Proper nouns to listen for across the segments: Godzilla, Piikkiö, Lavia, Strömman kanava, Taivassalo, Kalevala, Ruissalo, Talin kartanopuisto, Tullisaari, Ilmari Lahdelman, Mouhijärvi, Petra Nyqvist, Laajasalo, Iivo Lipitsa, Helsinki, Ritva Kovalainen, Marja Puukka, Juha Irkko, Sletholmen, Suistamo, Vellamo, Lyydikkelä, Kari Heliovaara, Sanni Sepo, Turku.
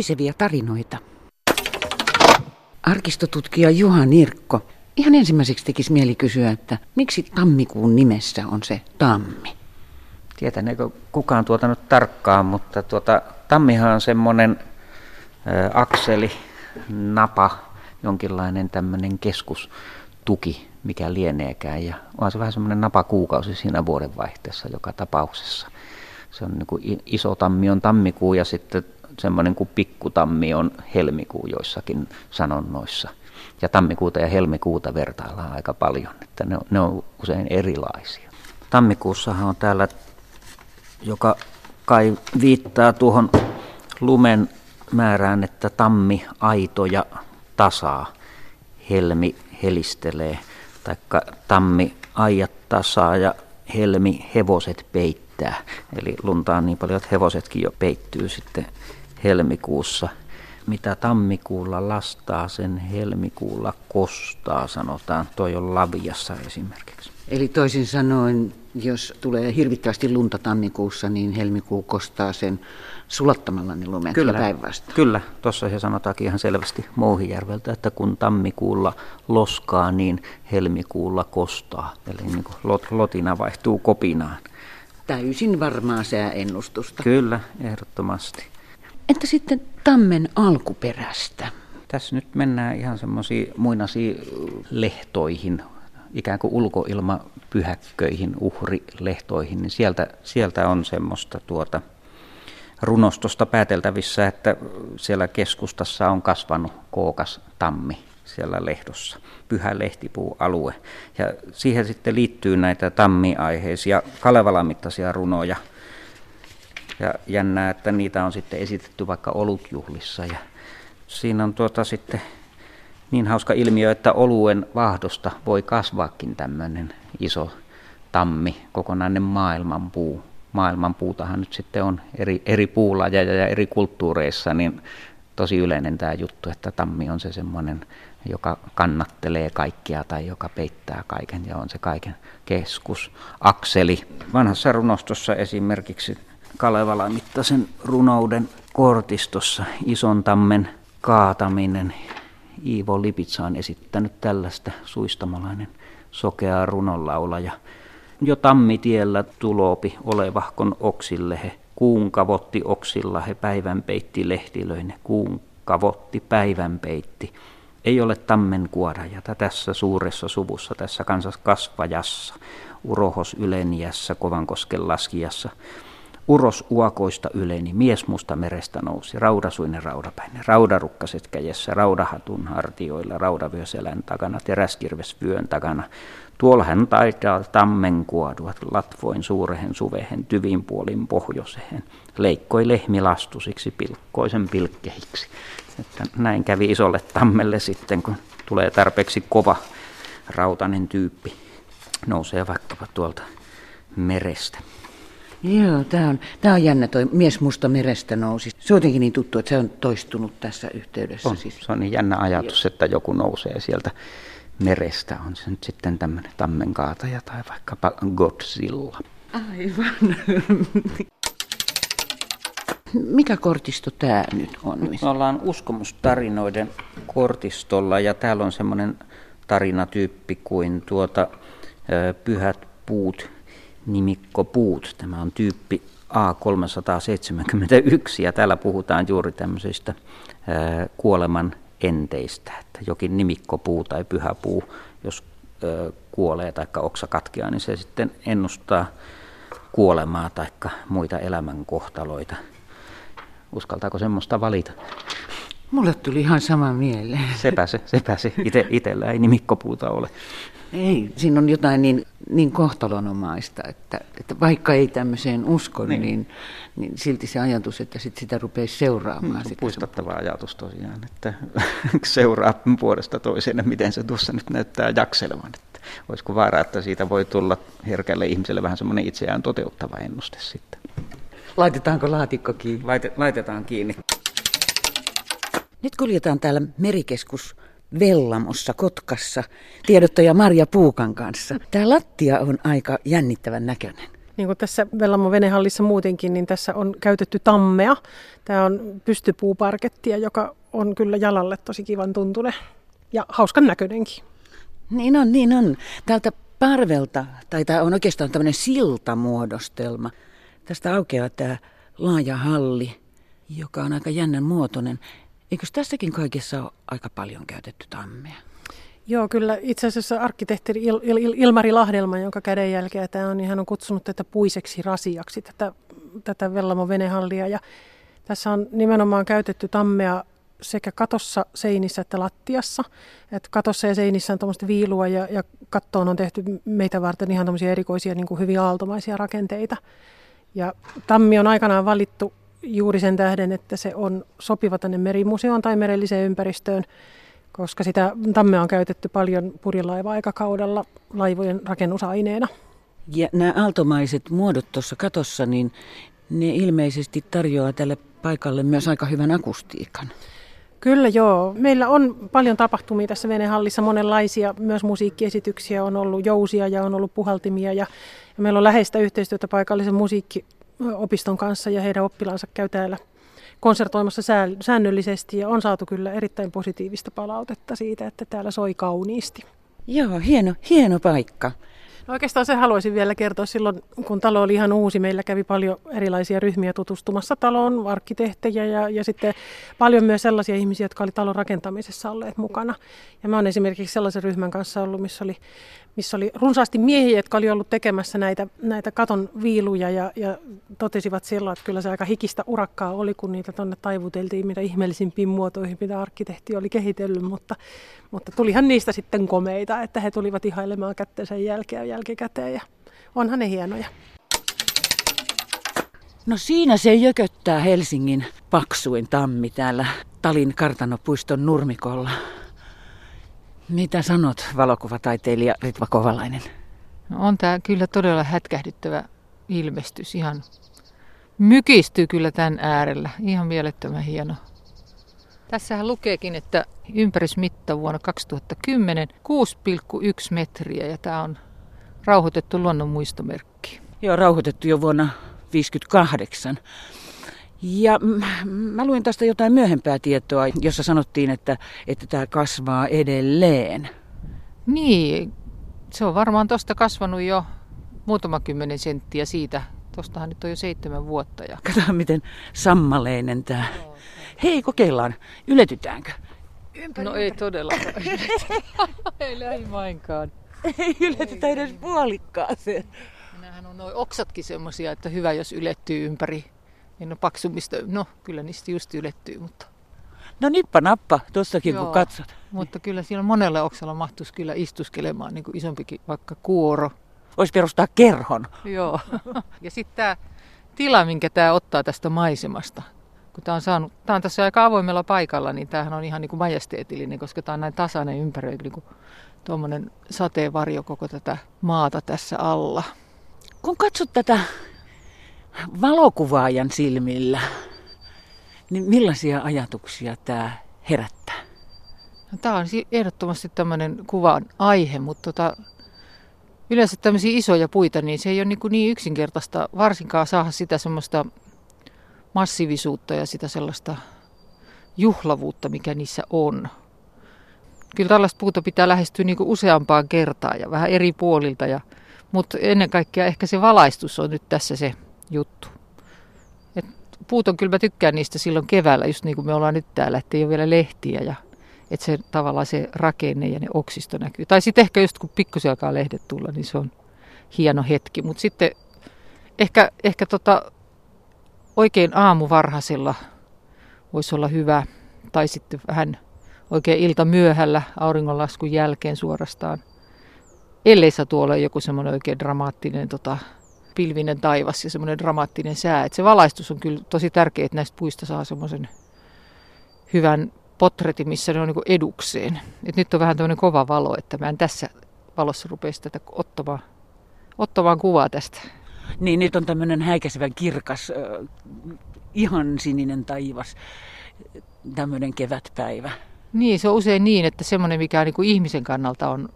luisevia tarinoita. Arkistotutkija Juha Irkko, ihan ensimmäiseksi tekisi mieli kysyä, että miksi tammikuun nimessä on se tammi? Tietäneekö kukaan tuota nyt tarkkaan, mutta tammihan on semmoinen akseli, napa, jonkinlainen tämmöinen keskustuki, mikä lieneekään. Ja on se vähän semmoinen napakuukausi siinä vuodenvaihteessa joka tapauksessa. Se on niin kuin iso tammi on tammikuu ja sitten semmoinen kuin pikkutammi on helmikuu joissakin sanonnoissa. Ja tammikuuta ja helmikuuta vertaillaan aika paljon, että ne on usein erilaisia. Tammikuussahan on täällä, joka kai viittaa tuohon lumen määrään, että tammi aitoja tasaa, helmi helistelee, taikka tammi aijat tasaa ja helmi hevoset peittää. Eli lunta on niin paljon, että hevosetkin jo peittyy sitten helmikuussa. Mitä tammikuulla lastaa, sen helmikuulla kostaa, sanotaan. Toi on Laviassa esimerkiksi. Eli toisin sanoen, jos tulee hirvittävästi lunta tammikuussa, niin helmikuu kostaa sen sulattamalla ne lumet. Kyllä, päinvastoin. Kyllä, tuossa se sanotaankin ihan selvästi Mouhijärveltä, että kun tammikuulla loskaa, niin helmikuulla kostaa. Eli niin kuin lotina vaihtuu kopinaan. Täysin varmaa sääennustusta. Kyllä, ehdottomasti. Entä sitten tammen alkuperästä? Tässä nyt mennään ihan semmoisiin muinaisiin lehtoihin, ikään kuin ulkoilmapyhäkköihin, uhrilehtoihin. Niin sieltä on semmoista runostosta pääteltävissä, että siellä keskustassa on kasvanut kookas tammi siellä lehdossa, pyhä lehtipuualue. Ja siihen sitten liittyy näitä tammiaiheisia Kalevalamittaisia runoja. Ja jännää, että niitä on sitten esitetty vaikka olutjuhlissa. Ja siinä on sitten niin hauska ilmiö, että oluen vaahdosta voi kasvaakin tämmöinen iso tammi, kokonainen maailmanpuu. Maailmanpuutahan nyt sitten on eri puulajeja ja eri kulttuureissa, niin tosi yleinen tämä juttu, että tammi on se semmoinen, joka kannattelee kaikkia tai joka peittää kaiken ja on se kaiken keskus. Akseli. Vanhassa runostossa esimerkiksi Kalevalamittaisen runouden kortistossa Ison tammen kaataminen. Iivo Lipitsa on esittänyt tällaista suistamalainen sokea runonlaulaja. Jo tammitiellä tuloopi olevahkon oksille he, kuun kavotti oksilla he päivän peitti lehtilöine, kuun kavotti päivän peitti. Ei ole tammen kuorajata tässä suuressa suvussa, tässä kansas kasvajassa, urohos yleniässä, Kovankosken laskijassa. Uros uakoista yleni, mies musta merestä nousi, raudasuinen raudapäinen, raudarukkaset kädessä, raudahatun hartioilla, raudavyöselän takana, teräskirvesvyön takana. Tuolla hän taitaa tammen kuoduat, latvoin suurehen suvehen, tyvin puolin pohjoiseen, leikkoi lehmilastusiksi, pilkkoisen pilkkehiksi. Että näin kävi isolle tammelle sitten, kun tulee tarpeeksi kova rautainen tyyppi, nousee vaikkapa tuolta merestä. Joo, tämä on jännä toi mies musta merestä nousi. Se on jotenkin niin tuttu, että se on toistunut tässä yhteydessä. On, siis. Se on niin jännä ajatus, että joku nousee sieltä merestä. On se nyt sitten tämmöinen tammenkaataja tai vaikkapa Godzilla. Aivan. Mikä kortisto tämä nyt on? Me ollaan uskomustarinoiden kortistolla ja täällä on semmoinen tarinatyyppi kuin Pyhät puut. Nimikko puut. Tämä on tyyppi A371 ja täällä puhutaan juuri tämmöisistä kuoleman enteistä, että jokin nimikkopuu tai pyhäpuu, jos kuolee tai oksa katkeaa, niin se sitten ennustaa kuolemaa tai muita elämänkohtaloita. Uskaltaako semmoista valita? Mulle tuli ihan sama mieleen. Sepä se. Itellä ei nimikkopuuta ole. Ei, siinä on jotain niin kohtalonomaista, että vaikka ei tämmöiseen usko, niin silti se ajatus, että sitä rupeaa seuraamaan. Puistattava ajatus tosiaan, että seuraa vuodesta toiseen, miten se tuossa nyt näyttää jakselevan. Että olisiko vaara, että siitä voi tulla herkälle ihmiselle vähän semmoinen itseään toteuttava ennuste sitten. Laitetaanko laatikko kiinni? Laitetaan kiinni. Nyt kuljetaan täällä merikeskus Vellamossa, Kotkassa, tiedottaja Marja Puukan kanssa. Tämä lattia on aika jännittävän näköinen. niin kuin tässä Vellamon venehallissa muutenkin, niin tässä on käytetty tammea. Tämä on pystypuuparkettia, joka on kyllä jalalle tosi kivan tuntunen ja hauskan näköinenkin. Niin on, niin on. Täältä parvelta, tai tämä on oikeastaan tämmöinen siltamuodostelma. Tästä aukeaa tämä laaja halli, joka on aika jännän muotoinen. Eikös tässäkin kaikessa ole aika paljon käytetty tammea? Joo, kyllä itse asiassa arkkitehti Ilmari Lahdelman, jonka kädenjälkeä tämä on, niin hän on kutsunut tätä puiseksi rasiaksi, tätä Vellamon venehallia. Ja tässä on nimenomaan käytetty tammea sekä katossa, seinissä että lattiassa. Et katossa ja seinissä on tuommoista viilua ja kattoon on tehty meitä varten ihan tuommoisia erikoisia niin kuin hyvin aaltomaisia rakenteita. Ja tammi on aikanaan valittu juuri sen tähden, että se on sopiva tänne merimuseoon tai merelliseen ympäristöön, koska sitä tammea on käytetty paljon purjelaiva-aikakaudella laivojen rakennusaineena. Ja nämä aaltomaiset muodot tuossa katossa, niin ne ilmeisesti tarjoaa tälle paikalle myös aika hyvän akustiikan. Kyllä joo. Meillä on paljon tapahtumia tässä venehallissa, monenlaisia. Myös musiikkiesityksiä on ollut, jousia ja on ollut puhaltimia. Ja meillä on läheistä yhteistyötä paikallisen musiikkiopiston kanssa ja heidän oppilaansa käy täällä konsertoimassa säännöllisesti. Ja on saatu kyllä erittäin positiivista palautetta siitä, että täällä soi kauniisti. Joo, hieno paikka. No oikeastaan se haluaisin vielä kertoa silloin, kun talo oli ihan uusi. Meillä kävi paljon erilaisia ryhmiä tutustumassa taloon, arkkitehtejä ja sitten paljon myös sellaisia ihmisiä, jotka oli talon rakentamisessa olleet mukana. Ja mä oon esimerkiksi sellaisen ryhmän kanssa ollut, missä oli runsaasti miehiä, jotka oli ollut tekemässä näitä katon viiluja ja totesivat silloin, että kyllä se aika hikistä urakkaa oli, kun niitä tuonne taivuteltiin mitä ihmeellisimpiin muotoihin, mitä arkkitehti oli kehitellyt, mutta tulihan niistä sitten komeita, että he tulivat ihailemaan kättensä jälkikäteen ja onhan ne hienoja. No siinä se jököttää Helsingin paksuin tammi täällä Talin kartanopuiston nurmikolla. Mitä sanot, valokuvataiteilija Ritva Kovalainen? No on tämä kyllä todella hätkähdyttävä ilmestys. Ihan mykistyy kyllä tämän äärellä. Ihan mielettömän hieno. Tässähän lukeekin, että ympärysmitta vuonna 2010 6,1 metriä ja tämä on rauhoitettu luonnonmuistomerkki. Joo, rauhoitettu jo vuonna 1958. Ja mä luin tästä jotain myöhempää tietoa, jossa sanottiin, että tämä kasvaa edelleen. Niin, se on varmaan tuosta kasvanut jo muutama kymmenen senttiä siitä. Tuostahan nyt on jo 7 vuotta. Ja... Katsotaan miten sammaleinen tämä. Joo. Hei, kokeillaan. Yletytäänkö? No ei todellakaan. Ei lähimainkaan. Ei yletytä edes puolikkaaseen. Nämähän on nuo oksatkin semmoisia, että hyvä jos ylettyy ympäri. En ole paksummista. No, kyllä niistä just ylettyy, mutta... No nippa nappa, tuossakin kun katsot. Mutta kyllä siellä monella oksalla mahtuisi kyllä istuskelemaan, niin kuin isompikin vaikka kuoro. Voisi perustaa kerhon. Joo. Ja sitten tämä tila, minkä tämä ottaa tästä maisemasta. Kun tämä on tässä aika avoimella paikalla, niin tämähän on ihan niin kuin majesteetillinen, koska tämä on näin tasainen ympäröi, niin kuin tuommoinen sateenvarjo koko tätä maata tässä alla. Kun katsot tätä... valokuvaajan silmillä, niin millaisia ajatuksia tämä herättää? No, tämä on ehdottomasti tämmöinen kuvan aihe, mutta yleensä tämmöisiä isoja puita, niin se ei ole niin yksinkertaista varsinkaan saada sitä semmoista massiivisuutta ja sitä sellaista juhlavuutta, mikä niissä on. Kyllä tällaista puuta pitää lähestyä niin kuin useampaan kertaan ja vähän eri puolilta, mutta ennen kaikkea ehkä se valaistus on nyt tässä se juttu. Et puut on kyllä, mä tykkään niistä silloin keväällä, just niin kuin me ollaan nyt täällä, ettei ole vielä lehtiä ja että se tavallaan se rakenne ja ne oksisto näkyy. Tai sitten ehkä just kun pikkusen alkaa lehdet tulla, niin se on hieno hetki. Mutta sitten ehkä oikein aamuvarhaisella voisi olla hyvä, tai sitten vähän oikein ilta myöhällä auringonlaskun jälkeen suorastaan. Ellei satu ole joku semmoinen oikein dramaattinen pilvinen taivas ja semmoinen dramaattinen sää. Et se valaistus on kyllä tosi tärkeä, että näistä puista saa semmoisen hyvän potretin, missä ne on niinku edukseen. Et nyt on vähän tämmöinen kova valo, että mä en tässä valossa rupea tätä ottamaan kuvaa tästä. Niin, nyt on tämmöinen häikäisevän kirkas, ihan sininen taivas, tämmöinen kevätpäivä. Niin, se on usein niin, että semmoinen, mikä niinku ihmisen kannalta on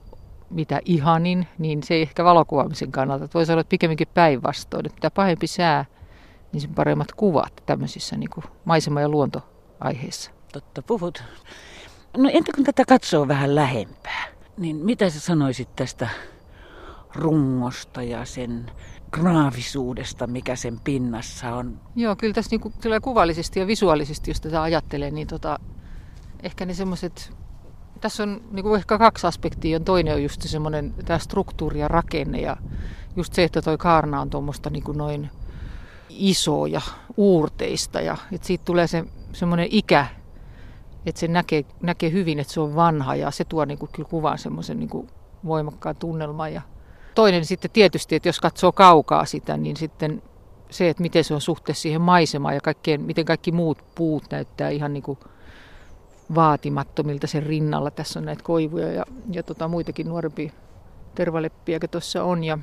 mitä ihanin, niin se ei ehkä valokuvaamisen kannalta. Voisi olla pikemminkin päinvastoin, että mitä pahempi sää, niin sen paremmat kuvat tämmöisissä niin kuin maisema- ja luontoaiheissa. Totta puhut. No entä kun tätä katsoo vähän lähempää, niin mitä sä sanoisit tästä rungosta ja sen graafisuudesta, mikä sen pinnassa on? Joo, kyllä tässä niin kyllä kuvallisesti ja visuaalisesti, jos tätä ajattelee, niin ehkä ne semmoiset, tässä on niin ehkä kaksi aspektia, toinen on just semmoinen tämä struktuuri ja rakenne ja just se, että toi kaarna on tuommoista niin noin iso ja uurteista ja että siitä tulee se semmoinen ikä, että se näkee hyvin, että se on vanha ja se tuo niin kuin, kyllä kuvaan semmoisen niin kuin, voimakkaan tunnelman. Ja toinen sitten tietysti, että jos katsoo kaukaa sitä, niin sitten se, että miten se on suhteessa siihen maisemaan ja miten kaikki muut puut näyttää ihan niin kuin, vaatimattomilta sen rinnalla. Tässä on näitä koivuja ja muitakin nuorempia tervaleppiä, jotka tuossa on. Ja,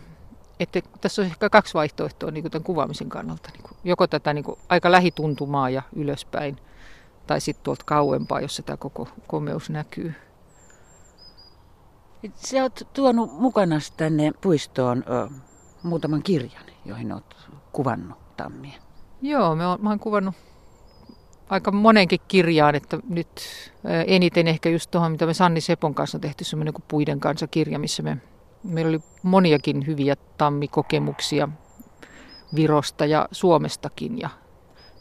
että tässä on ehkä kaksi vaihtoehtoa niin kuin tämän kuvaamisen kannalta. Niin kuin, joko tätä niin kuin, aika lähituntumaa ja ylöspäin. Tai sitten tuolta kauempaa, jossa tämä koko komeus näkyy. Sä oot tuonut mukana tänne puistoon muutaman kirjan, joihin oot kuvannut tammia. Joo, mä oon kuvannut aika monenkin kirjaan, että nyt eniten ehkä just tuohon, mitä me Sanni Sepon kanssa on tehty, semmoinen kuin Puiden kanssa -kirja, missä meillä oli moniakin hyviä tammikokemuksia Virosta ja Suomestakin ja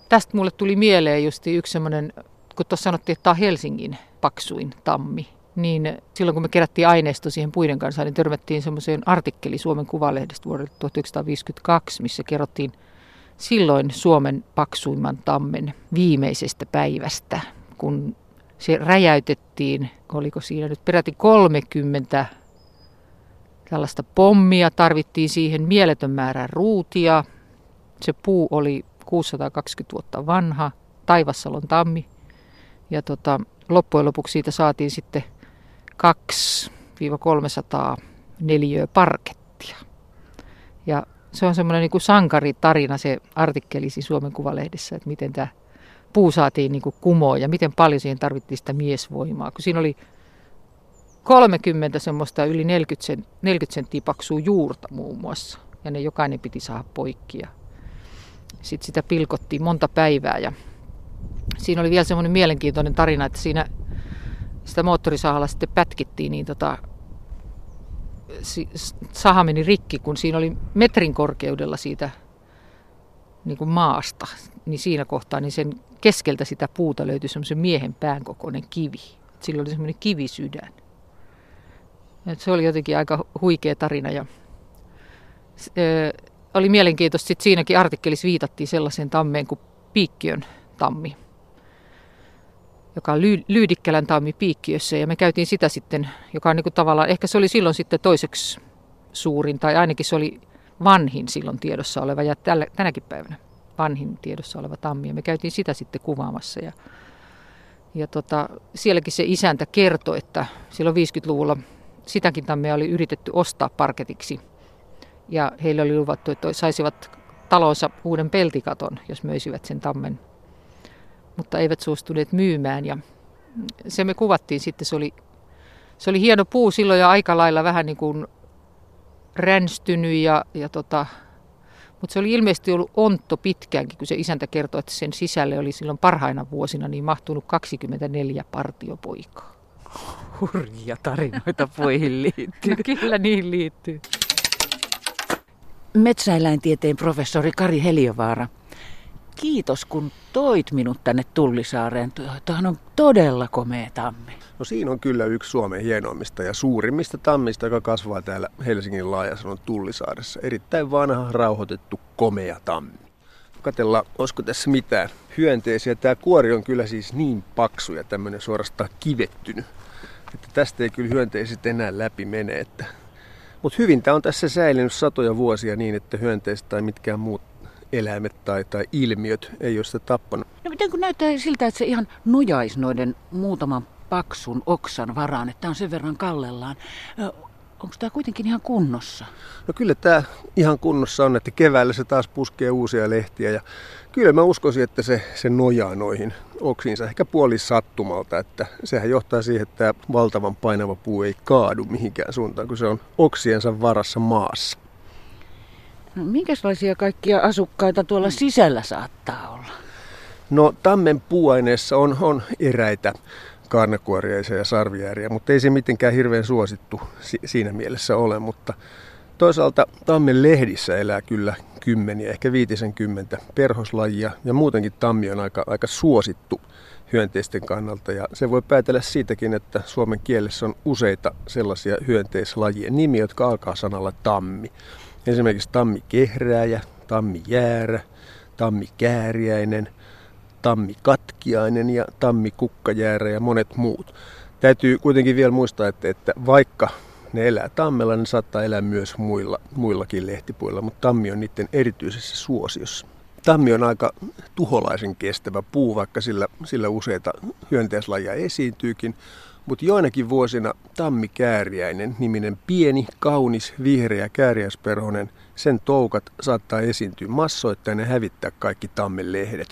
tästä mulle tuli mieleen just yksi semmoinen, kun tuossa sanottiin, että tämä on Helsingin paksuin tammi, niin silloin kun me kerättiin aineisto siihen Puiden kanssa, niin törmättiin semmoiseen artikkeliin Suomen Kuvalehdestä vuodelta 1952, missä kerrottiin silloin Suomen paksuimman tammen viimeisestä päivästä, kun se räjäytettiin, oliko siinä nyt peräti 30 tällaista pommia, tarvittiin siihen mieletön määrä ruutia, se puu oli 620 vuotta vanha, Taivassalon tammi. Ja loppujen lopuksi siitä saatiin sitten 200-300 neliöä parkettia. Ja se on semmoinen niin kuin sankaritarina se artikkeli siis Suomen Kuvalehdessä, että miten tämä puu saatiin niin kuin kumoon ja miten paljon siihen tarvittiin sitä miesvoimaa. Kun siinä oli 30 semmoista yli 40 senttiä paksua juurta muun muassa ja ne jokainen piti saada poikki ja sitten sitä pilkottiin monta päivää ja siinä oli vielä semmoinen mielenkiintoinen tarina, että siinä sitä moottorisahalla sitten pätkittiin, niin saha meni rikki, kun siinä oli metrin korkeudella siitä niin kuin maasta, niin siinä kohtaa niin sen keskeltä sitä puuta löytyi semmoisen miehen pään kokoinen kivi. Sillä oli semmoinen kivisydän. Et se oli jotenkin aika huikea tarina ja oli mielenkiintoista, sitten siinäkin artikkelissa viitattiin sellaiseen tammeen kuin Piikkiön tammi, joka on Lyydikkelän tammi Piikkiössä. Ja me käytiin sitä sitten, joka on niin kuin tavallaan, ehkä se oli silloin sitten toiseksi suurin, tai ainakin se oli vanhin silloin tiedossa oleva, ja tänäkin päivänä vanhin tiedossa oleva tammi. Ja me käytiin sitä sitten kuvaamassa. Ja sielläkin se isäntä kertoi, että silloin 50-luvulla sitäkin tammea oli yritetty ostaa parketiksi. Ja heille oli luvattu, että saisivat talonsa uuden peltikaton, jos möisivät sen tammen. Mutta eivät suostuneet myymään. Ja se me kuvattiin sitten. Se oli hieno puu silloin ja aika lailla vähän niin kuin ränstynyt. Mutta se oli ilmeisesti ollut ontto pitkäänkin, kun se isäntä kertoi, että sen sisälle oli silloin parhaina vuosina niin mahtunut 24 partiopoikaa. Hurjia tarinoita puihin liittyy. No kyllä niin liittyy. Metsäeläintieteen professori Kari Heliovaara, kiitos kun toit minut tänne Tullisaareen. Tuohan on todella komea tammi. No siinä on kyllä yksi Suomen hienoimmista ja suurimmista tammista, joka kasvaa täällä Helsingin Laajasalon Tullisaaressa. Erittäin vanha, rauhoitettu, komea tammi. Katsellaan, olisiko tässä mitään hyönteisiä. Tämä kuori on kyllä siis niin paksu ja tämmöinen suorastaan kivettynyt, että tästä ei kyllä hyönteiset enää läpi mene, että mutta hyvin tämä on tässä säilynyt satoja vuosia niin, että hyönteiset tai mitkään muut eläimet tai ilmiöt ei ole sitä tappanut. No miten kun näyttää siltä, että se ihan nojaisi noiden muutaman paksun oksan varaan, että on sen verran kallellaan. Onko tämä kuitenkin ihan kunnossa? No kyllä tämä ihan kunnossa on, että keväällä se taas puskee uusia lehtiä. Ja kyllä mä uskoisin, että se nojaa noihin oksiinsa ehkä puolisattumalta. Että sehän johtaa siihen, että tämä valtavan painava puu ei kaadu mihinkään suuntaan, kun se on oksiensa varassa maassa. No, minkälaisia kaikkia asukkaita tuolla sisällä saattaa olla? No tammen puuaineessa on eräitä kaarnakuoriaisia ja sarvijääriä, mutta ei se mitenkään hirveän suosittu siinä mielessä ole. Mutta toisaalta tammen lehdissä elää kyllä kymmeniä, ehkä 50 perhoslajia ja muutenkin tammi on aika suosittu hyönteisten kannalta. Ja se voi päätellä siitäkin, että suomen kielessä on useita sellaisia hyönteislajien nimiä, jotka alkaa sanalla tammi. Esimerkiksi tammikehrääjä, tammijäärä, tammikääriäinen, tammikatkiainen ja tammikukkajäärä ja monet muut. Täytyy kuitenkin vielä muistaa, että vaikka ne elää tammella, ne saattaa elää myös muillakin lehtipuilla, mutta tammi on niiden erityisessä suosiossa. Tammi on aika tuholaisen kestävä puu, vaikka sillä useita hyönteislajia esiintyykin. Mutta joinakin vuosina tammikääriäinen niminen pieni, kaunis, vihreä kääriäisperhonen, sen toukat saattaa esiintyä massoittain ja hävittää kaikki tammen lehdet.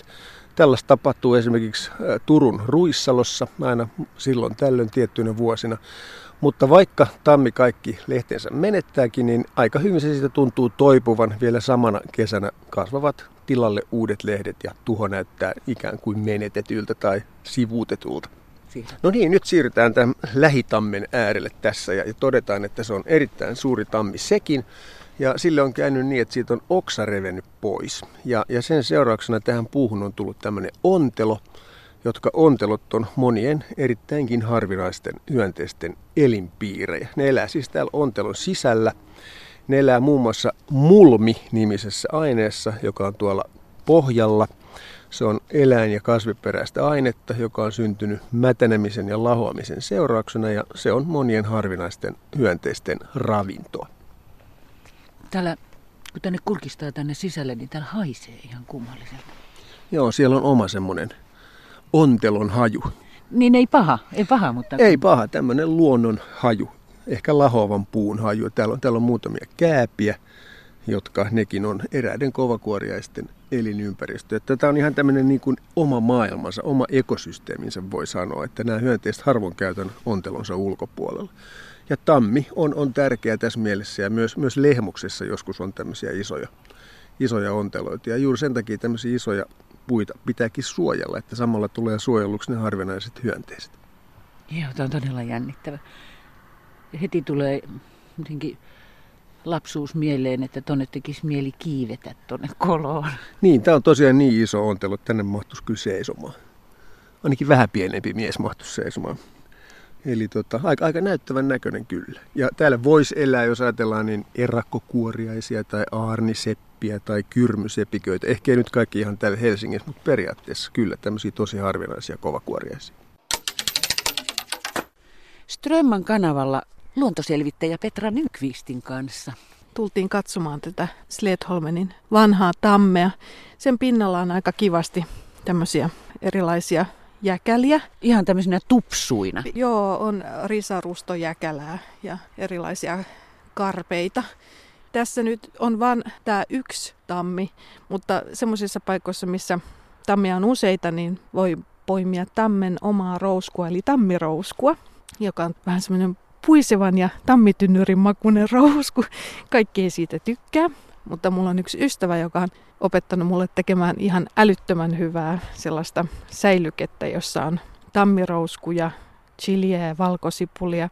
Tällaista tapahtuu esimerkiksi Turun Ruissalossa aina silloin tällöin tiettyinä vuosina. Mutta vaikka tammi kaikki lehtensä menettääkin, niin aika hyvin se siitä tuntuu toipuvan. Vielä samana kesänä kasvavat tilalle uudet lehdet ja tuho näyttää ikään kuin menetetyltä tai sivuutetulta. No niin, nyt siirrytään tämän lähitammen äärelle tässä ja todetaan, että se on erittäin suuri tammi sekin. Ja sille on käynyt niin, että siitä on oksa revennyt pois. Ja sen seurauksena tähän puuhun on tullut tämmöinen ontelo, jotka ontelot on monien erittäinkin harvinaisten hyönteisten elinpiirejä. Ne elää siis täällä ontelon sisällä. Ne elää muun muassa mulmi-nimisessä aineessa, joka on tuolla pohjalla. Se on eläin- ja kasviperäistä ainetta, joka on syntynyt mätänemisen ja lahoamisen seurauksena, ja se on monien harvinaisten hyönteisten ravintoa. Täällä, kun tänne kurkistaa tänne sisälle, niin täällä haisee ihan kummalliselta. Joo, siellä on oma semmoinen ontelon haju. Niin ei paha, mutta... Ei paha, tämmöinen luonnon haju, ehkä lahoavan puun haju. Täällä on muutamia kääpiä, jotka nekin on eräiden kovakuoriaisten elinympäristö. Tämä on ihan tämmöinen niin kuin oma maailmansa, oma ekosysteeminsä voi sanoa, että nämä hyönteiset harvoin käytän ontelonsa ulkopuolella. Ja tammi on tärkeä tässä mielessä ja myös lehmuksessa joskus on tämmöisiä isoja onteloita. Ja juuri sen takia tämmöisiä isoja puita pitääkin suojella, että samalla tulee suojelluksi ne harvinaiset hyönteiset. Joo, tämä on todella jännittävä. Heti tulee jotenkin lapsuus mieleen, että tonne tekisi mieli kiivetä tonne koloon. Niin, tämä on tosiaan niin iso ontelo, että tänne mahtuisi kyllä seisomaan. Ainakin vähän pienempi mies mahtuisi seisomaan. Eli aika näyttävän näköinen kyllä. Ja täällä voisi elää, jos ajatellaan, niin erakkokuoriaisia tai aarniseppiä tai kyrmysepiköitä. Ehkä ei nyt kaikki ihan täällä Helsingissä, mutta periaatteessa kyllä tämmöisiä tosi harvinaisia kovakuoriaisia. Strömman kanavalla luontoselvittäjä Petra Nyqvistin kanssa. Tultiin katsomaan tätä Sletholmenin vanhaa tammea. Sen pinnalla on aika kivasti tämmöisiä erilaisia jäkäliä. Ihan tämmöisinä tupsuina. Joo, on risarustojäkälää ja erilaisia karpeita. Tässä nyt on vain tämä yksi tammi, mutta semmoisissa paikoissa, missä tammia on useita, niin voi poimia tammen omaa rouskua, eli tammirouskua, joka on vähän semmoinen puisevan ja tammitynnyrin makuinen rousku. Kaikki ei siitä tykkää, mutta mulla on yksi ystävä, joka on opettanut mulle tekemään ihan älyttömän hyvää sellaista säilykettä, jossa on tammirouskuja, chiliä ja valkosipulia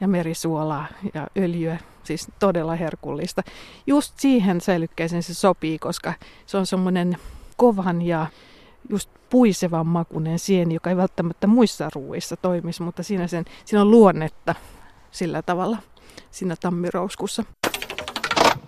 ja merisuolaa ja öljyä. Siis todella herkullista. Just siihen säilykkeeseen se sopii, koska se on semmoinen kovan ja just puisevan makuinen sieni, joka ei välttämättä muissa ruuissa toimisi, mutta siinä on luonnetta sillä tavalla siinä tammirouskussa.